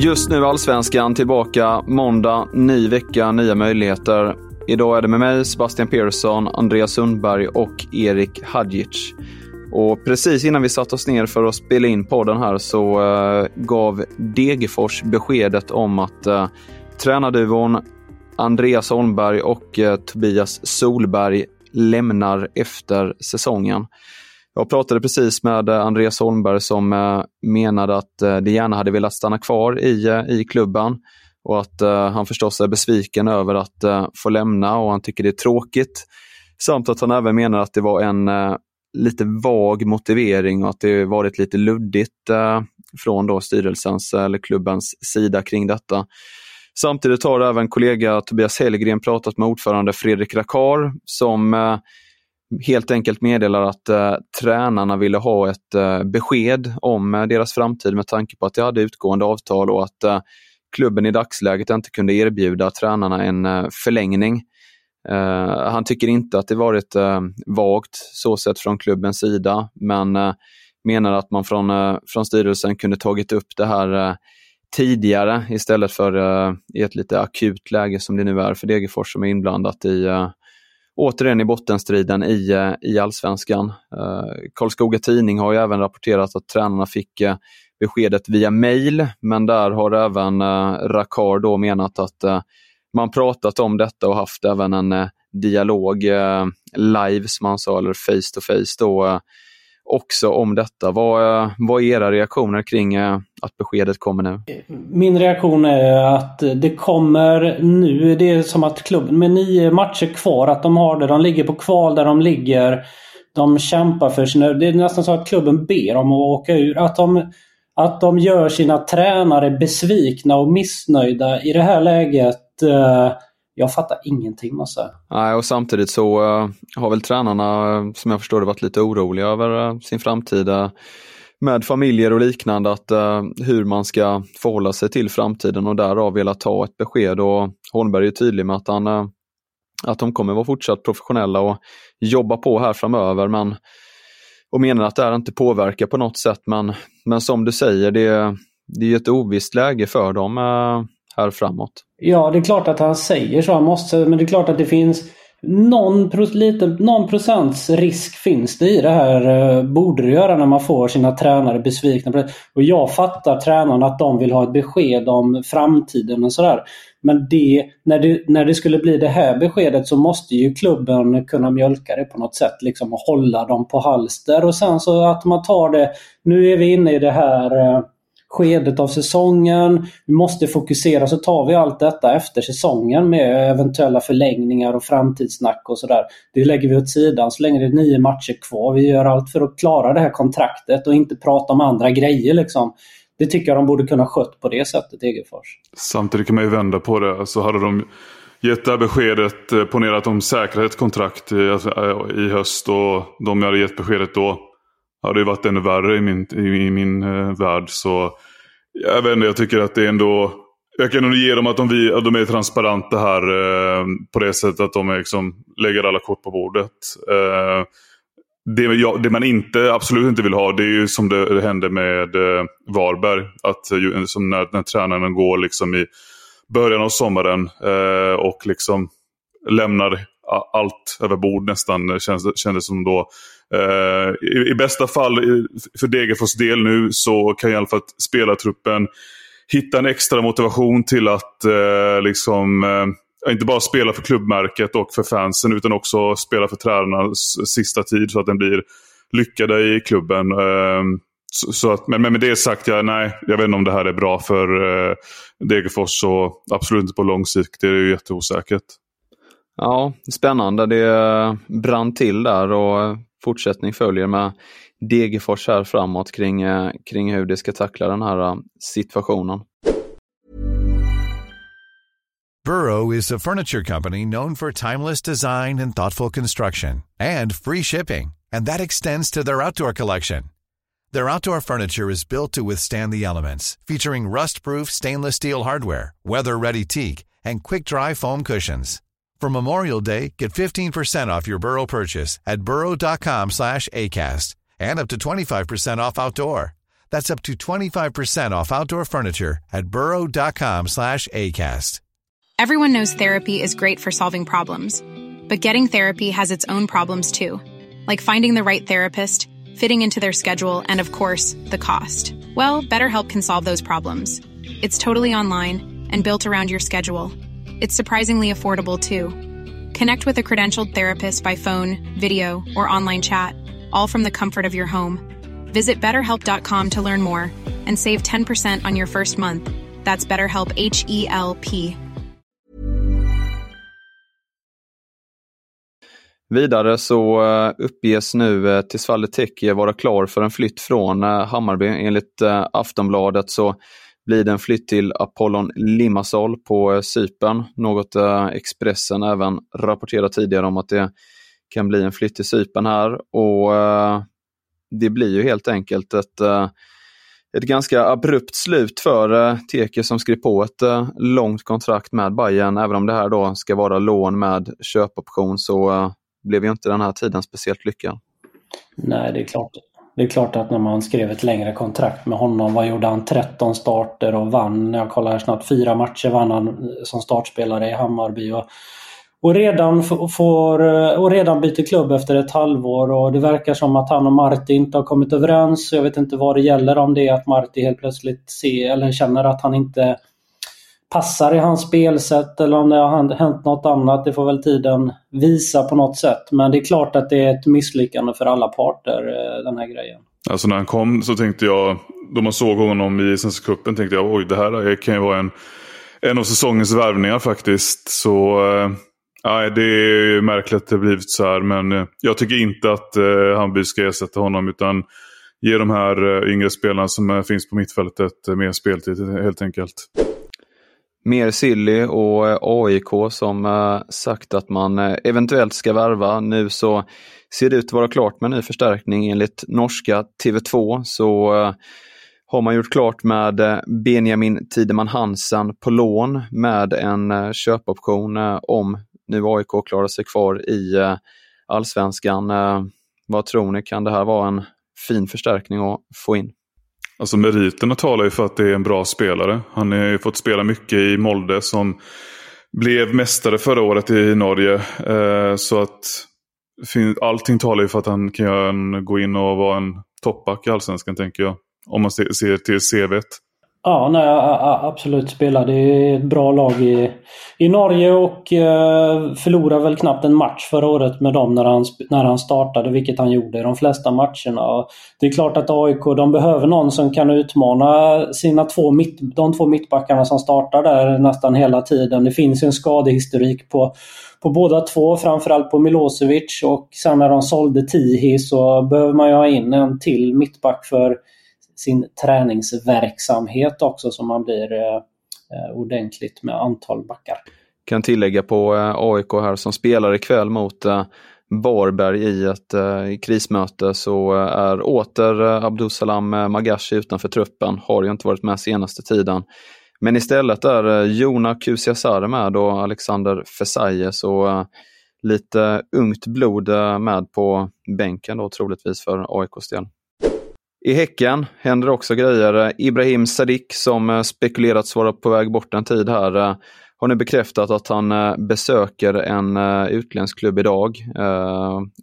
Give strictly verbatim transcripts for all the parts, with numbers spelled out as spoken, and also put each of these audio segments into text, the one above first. Just nu Allsvenskan tillbaka måndag, ny vecka, nya möjligheter. Idag är det med mig, Sebastian Persson, Andreas Holmberg och Erik Hadjic. Och precis innan vi satt oss ner för att spela in podden här så eh, gav Degerfors beskedet om att eh, tränarduon Andreas Holmberg och eh, Tobias Solberg lämnar efter säsongen. Jag pratade precis med Andreas Holmberg som menade att de gärna hade velat stanna kvar i, i klubban och att han förstås är besviken över att få lämna och han tycker det är tråkigt. Samt att han även menar att det var en lite vag motivering och att det varit lite luddigt från då styrelsens eller klubbens sida kring detta. Samtidigt har även kollega Tobias Hellgren pratat med ordförande Fredrik Rakar som helt enkelt meddelar att eh, tränarna ville ha ett eh, besked om eh, deras framtid med tanke på att de hade utgående avtal och att eh, klubben i dagsläget inte kunde erbjuda tränarna en eh, förlängning. Eh, han tycker inte att det varit eh, vagt så sett från klubbens sida, men eh, menar att man från, eh, från styrelsen kunde tagit upp det här eh, tidigare istället för eh, i ett lite akut läge som det nu är för Degerfors som är inblandat i eh, återigen i bottenstriden i, i Allsvenskan. Eh, Karlskoga Tidning har ju även rapporterat att tränarna fick eh, beskedet via mejl, men där har även eh, Rakar då menat att eh, man pratat om detta och haft även en eh, dialog eh, live som man sa, eller face to face då eh, också om detta. Vad, eh, vad är era reaktioner kring eh, att beskedet kommer nu? Min reaktion är att det kommer nu. Det är som att klubben med nio matcher kvar, att de har det. De ligger på kval där de ligger. De kämpar för sina... Det är nästan så att klubben ber om att åka ur. Att de, att de gör sina tränare besvikna och missnöjda i det här läget... Eh, jag fattar ingenting. Alltså. Nej, och samtidigt så eh, har väl tränarna, som jag förstår det, varit lite oroliga över eh, sin framtida... med familjer och liknande, att uh, hur man ska förhålla sig till framtiden och därav velat ta ett besked. Och Holmberg är tydlig med att, han, uh, att de kommer vara fortsatt professionella och jobba på här framöver, men, och menar att det här inte påverkar på något sätt. Men, men som du säger, det, det är ett ovisst läge för dem uh, här framåt. Ja, det är klart att han säger så, han måste, men det är klart att det finns... Någon, lite, någon procents risk finns det i det här, borde det göra när man får sina tränare besvikna. Och jag fattar tränarna att de vill ha ett besked om framtiden och sådär. Men det, när, det, när det skulle bli det här beskedet så måste ju klubben kunna mjölka det på något sätt liksom, och hålla dem på halster. Och sen så att man tar det, nu är vi inne i det här skedet av säsongen, vi måste fokusera, så tar vi allt detta efter säsongen med eventuella förlängningar och framtidssnack och sådär. Det lägger vi åt sidan så länge det är nio matcher kvar. Vi gör allt för att klara det här kontraktet och inte prata om andra grejer liksom. Det tycker jag de borde kunna skött på det sättet, Degerfors. Samtidigt kan man ju vända på det. Så hade de gett det här beskedet, ponerat om säkerhet kontrakt i höst och de hade gett beskedet då, ja, det har varit ännu värre i min, i, i min eh, värld. Så jag vet inte, jag tycker att det är ändå... Jag kan nog ge dem att de, vi, att de är transparenta här eh, på det sättet att de är, liksom, lägger alla kort på bordet. Eh, det, ja, det man inte, absolut inte vill ha, det är ju som det, det hände med eh, Varberg. Att, som när, när tränaren går liksom, i början av sommaren eh, och liksom lämnar allt över bord nästan, kändes, kändes som då. Uh, i, i bästa fall för Degerfors del nu så kan i alla fall spelartruppen hitta en extra motivation till att uh, liksom uh, inte bara spela för klubbmärket och för fansen, utan också spela för tränarnas sista tid så att den blir lyckad i klubben. Uh, så, så att, men, men med det sagt, jag, nej, jag vet inte om det här är bra för uh, Degerfors, så absolut inte på lång sikt, det är ju jätteosäkert. Ja, spännande. Det brann till där och fortsättning följer med Degerfors här framåt kring, kring hur det ska tackla den här situationen. Burrow is a furniture company known for timeless design and thoughtful construction and free shipping, and that extends to their outdoor collection. Their outdoor furniture is built to withstand the elements, featuring rust-proof stainless steel hardware, weather-ready teak, and quick-dry foam cushions. For Memorial Day, get fifteen percent off your Burrow purchase at burrow.com slash ACAST and up to twenty-five percent off outdoor. That's up to twenty-five percent off outdoor furniture at burrow.com slash ACAST. Everyone knows therapy is great for solving problems, but getting therapy has its own problems too, like finding the right therapist, fitting into their schedule, and of course, the cost. Well, BetterHelp can solve those problems. It's totally online and built around your schedule. It's surprisingly affordable, too. Connect with a credentialed therapist by phone, video, or online chat, all from the comfort of your home. Visit better help dot com to learn more and save ten percent on your first month. That's BetterHelp, H E L P. Vidare så uppges nu till Svalletäckia vara klar för en flytt från Hammarby. Enligt Aftonbladet så blir det en flytt till Apollon Limassol på Cypern. Något Expressen även rapporterade tidigare om att det kan bli en flytt till Cypern här. Och det blir ju helt enkelt ett, ett ganska abrupt slut för Teke som skrev på ett långt kontrakt med Bayern. Även om det här då ska vara lån med köpoption så blev ju inte den här tiden speciellt lyckad. Nej, det är klart. Det är klart att när man skrev ett längre kontrakt med honom, vad gjorde han? tretton starter och vann. Jag kollar här snart, fyra matcher vann han som startspelare i Hammarby. Och, och, redan, får, och redan byter klubb efter ett halvår. Och det verkar som att han och Marti inte har kommit överens. Jag vet inte vad det gäller, om det är att Marti helt plötsligt ser, eller känner att han inte passar i hans spelsätt, eller om det har hänt något annat. Det får väl tiden visa på något sätt. Men det är klart att det är ett misslyckande för alla parter, den här grejen. Alltså när han kom så tänkte jag, då man såg honom i Svenska cupen, tänkte jag, oj, det här kan ju vara en, en av säsongens värvningar faktiskt. Så nej, det är märkligt att det blivit så här. Men jag tycker inte att Hammarby ska ersätta honom, utan ge de här yngre spelarna som finns på mittfältet mer speltid helt enkelt. Mer Silly och A I K som sagt att man eventuellt ska värva. Nu så ser det ut att vara klart med ny förstärkning enligt norska T V två. Så har man gjort klart med Benjamin Tideman Hansen på lån med en köpoption om nu A I K klarar sig kvar i Allsvenskan. Vad tror ni, kan det här vara en fin förstärkning att få in? Alltså meriterna talar ju för att det är en bra spelare. Han har ju fått spela mycket i Molde som blev mästare förra året i Norge. Så att allting talar ju för att han kan gå in och vara en toppback i Allsvenskan, tänker jag. Om man ser till C V:t. Ja, nej, absolut, spelade i ett bra lag i, i Norge och eh, förlorade väl knappt en match förra året med dem när han, när han startade, vilket han gjorde i de flesta matcherna. Och det är klart att A I K, de behöver någon som kan utmana sina två mitt, de två mittbackarna som startar där nästan hela tiden. Det finns ju en skadehistorik på, på båda två, framförallt på Milosevic, och sen när de sålde Tihi så behöver man ju ha in en till mittback för sin träningsverksamhet också, som man blir eh, ordentligt med antal backar. Kan tillägga på eh, A I K här som spelar ikväll mot eh, Varberg i ett eh, krismöte, så eh, är åter eh, Abdulsalam Magashi utanför truppen. Har ju inte varit med senaste tiden. Men istället är eh, Jona Kusiasare med och Alexander Fesayes och eh, lite ungt blod eh, med på bänken då, troligtvis för A I K:s del. I Häcken händer också grejer. Ibrahim Sadik som spekulerats vara på väg bort en tid här har nu bekräftat att han besöker en utländsk klubb idag.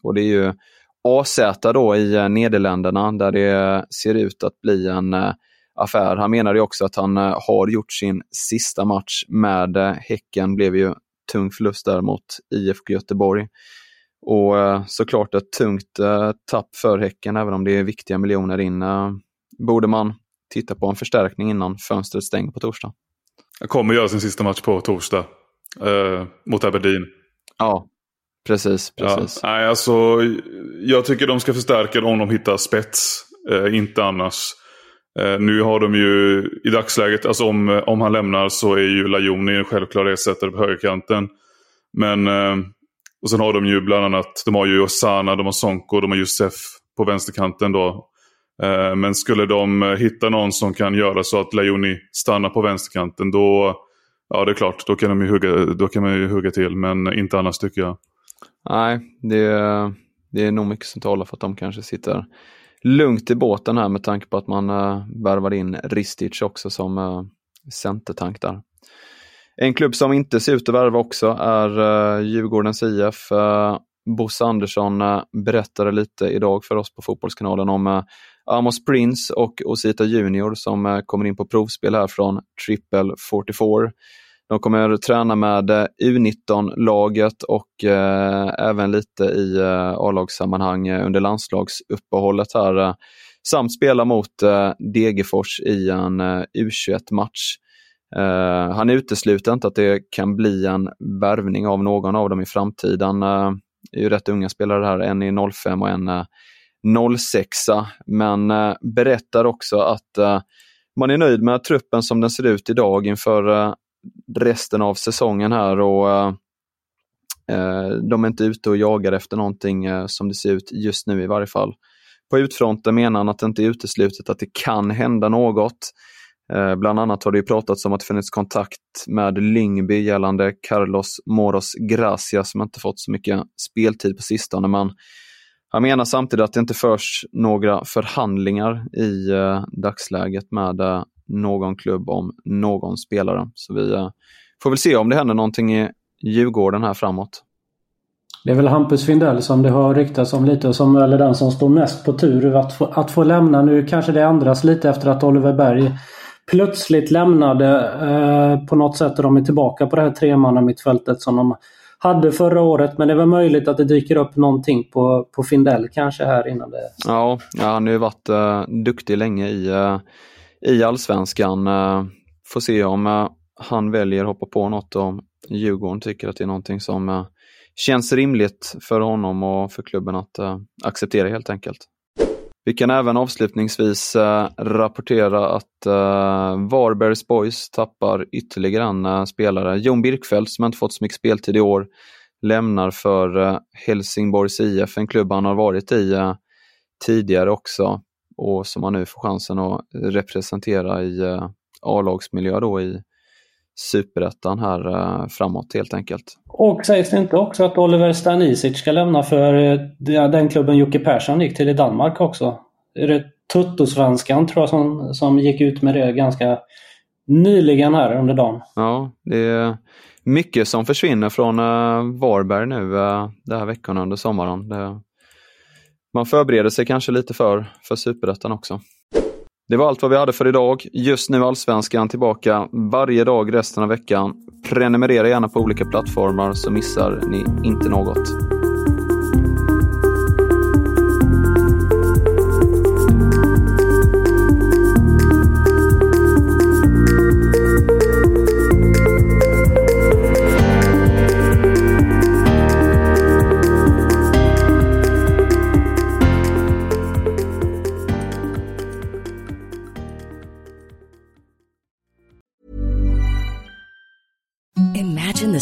Och det är ju A Z då i Nederländerna, där det ser ut att bli en affär. Han menade också att han har gjort sin sista match med Häcken. Blev ju tung förlust där mot I F K Göteborg. Och såklart ett tungt tapp för Häcken, även om det är viktiga miljoner in. Borde man titta på en förstärkning innan fönstret stänger på torsdag? Han kommer göra sin sista match på torsdag eh, mot Aberdeen. Ja, precis. precis. Ja, nej, alltså, jag tycker de ska förstärka om de hittar spets, eh, inte annars. Eh, nu har de ju i dagsläget, alltså om, om han lämnar så är ju Lajoni en självklar ersättare på högerkanten. Men, eh, och sen har de ju bland annat, de har ju Osana, de har Sonko, de har Josef på vänsterkanten då. Men skulle de hitta någon som kan göra så att Lajoni stannar på vänsterkanten, då, ja det är klart, då kan de ju hugga, då kan man ju hugga till, men inte annars tycker jag. Nej, det, det är nog mycket som talar för att de kanske sitter lugnt i båten här, med tanke på att man värvar in Ristic också som centertank där. En klubb som inte ser ut att värva också är Djurgårdens I F. Bosse Andersson berättade lite idag för oss på Fotbollskanalen om Amos Prince och Osita Junior som kommer in på provspel här från Triple fyrtiofyra. De kommer träna med U nitton-laget och eh, även lite i eh, A-lagssammanhang under landslagsuppehållet här. Eh, samt spela mot eh, Degerfors i en eh, U tjugoett-match. Eh, han utesluter inte att det kan bli en värvning av någon av dem i framtiden. Eh, är ju rätt unga spelare här, en i noll fem och en eh, noll sex, men eh, berättar också att eh, man är nöjd med truppen som den ser ut idag inför eh, resten av säsongen här, och eh, de är inte ute och jagar efter någonting eh, som det ser ut just nu i varje fall. På utfronten menar han att det inte är uteslutet att det kan hända något. Eh, bland annat har det ju pratats om att det funnits kontakt med Lyngby gällande Carlos Moros Gracia, som inte fått så mycket speltid på sistone, men han menar samtidigt att det inte förs några förhandlingar i eh, dagsläget med eh, någon klubb om någon spelare. Så vi eh, får väl se om det händer någonting i Djurgården här framåt. Det är väl Hampus Findell som det har ryktats om lite, och som eller den som står mest på tur att få, att få lämna. Nu kanske det ändras lite efter att Oliver Berg plötsligt lämnade. Eh, på något sätt är de tillbaka på det här tremannamittfältet som de hade förra året, men det var möjligt att det dyker upp någonting på, på Findell kanske här innan det. Ja, ja han har ju varit eh, duktig länge i, eh, i Allsvenskan. Eh, får se om eh, han väljer att hoppa på något, om Djurgården tycker att det är någonting som eh, känns rimligt för honom och för klubben att eh, acceptera helt enkelt. Vi kan även avslutningsvis eh, rapportera att eh, Varbergs boys tappar ytterligare en eh, spelare. Jon Birkfeldt, som inte fått så mycket speltid i år, lämnar för eh, Helsingborgs I F, en klubb han har varit i eh, tidigare också, och som han nu får chansen att representera i eh, A-lagsmiljö då i Superetten här eh, framåt helt enkelt. Och sägs det inte också att Oliver Stanisic ska lämna för eh, den klubben Jocke Persson gick till i Danmark också? Är det Tuttosvenskan tror jag som, som gick ut med det ganska nyligen här under dagen? Ja, det är mycket som försvinner från eh, Varberg nu eh, den här veckan under sommaren. Det, man förbereder sig kanske lite för, för Superetten också. Det var allt vad vi hade för idag. Just nu Allsvenskan tillbaka varje dag resten av veckan. Prenumerera gärna på olika plattformar så missar ni inte något.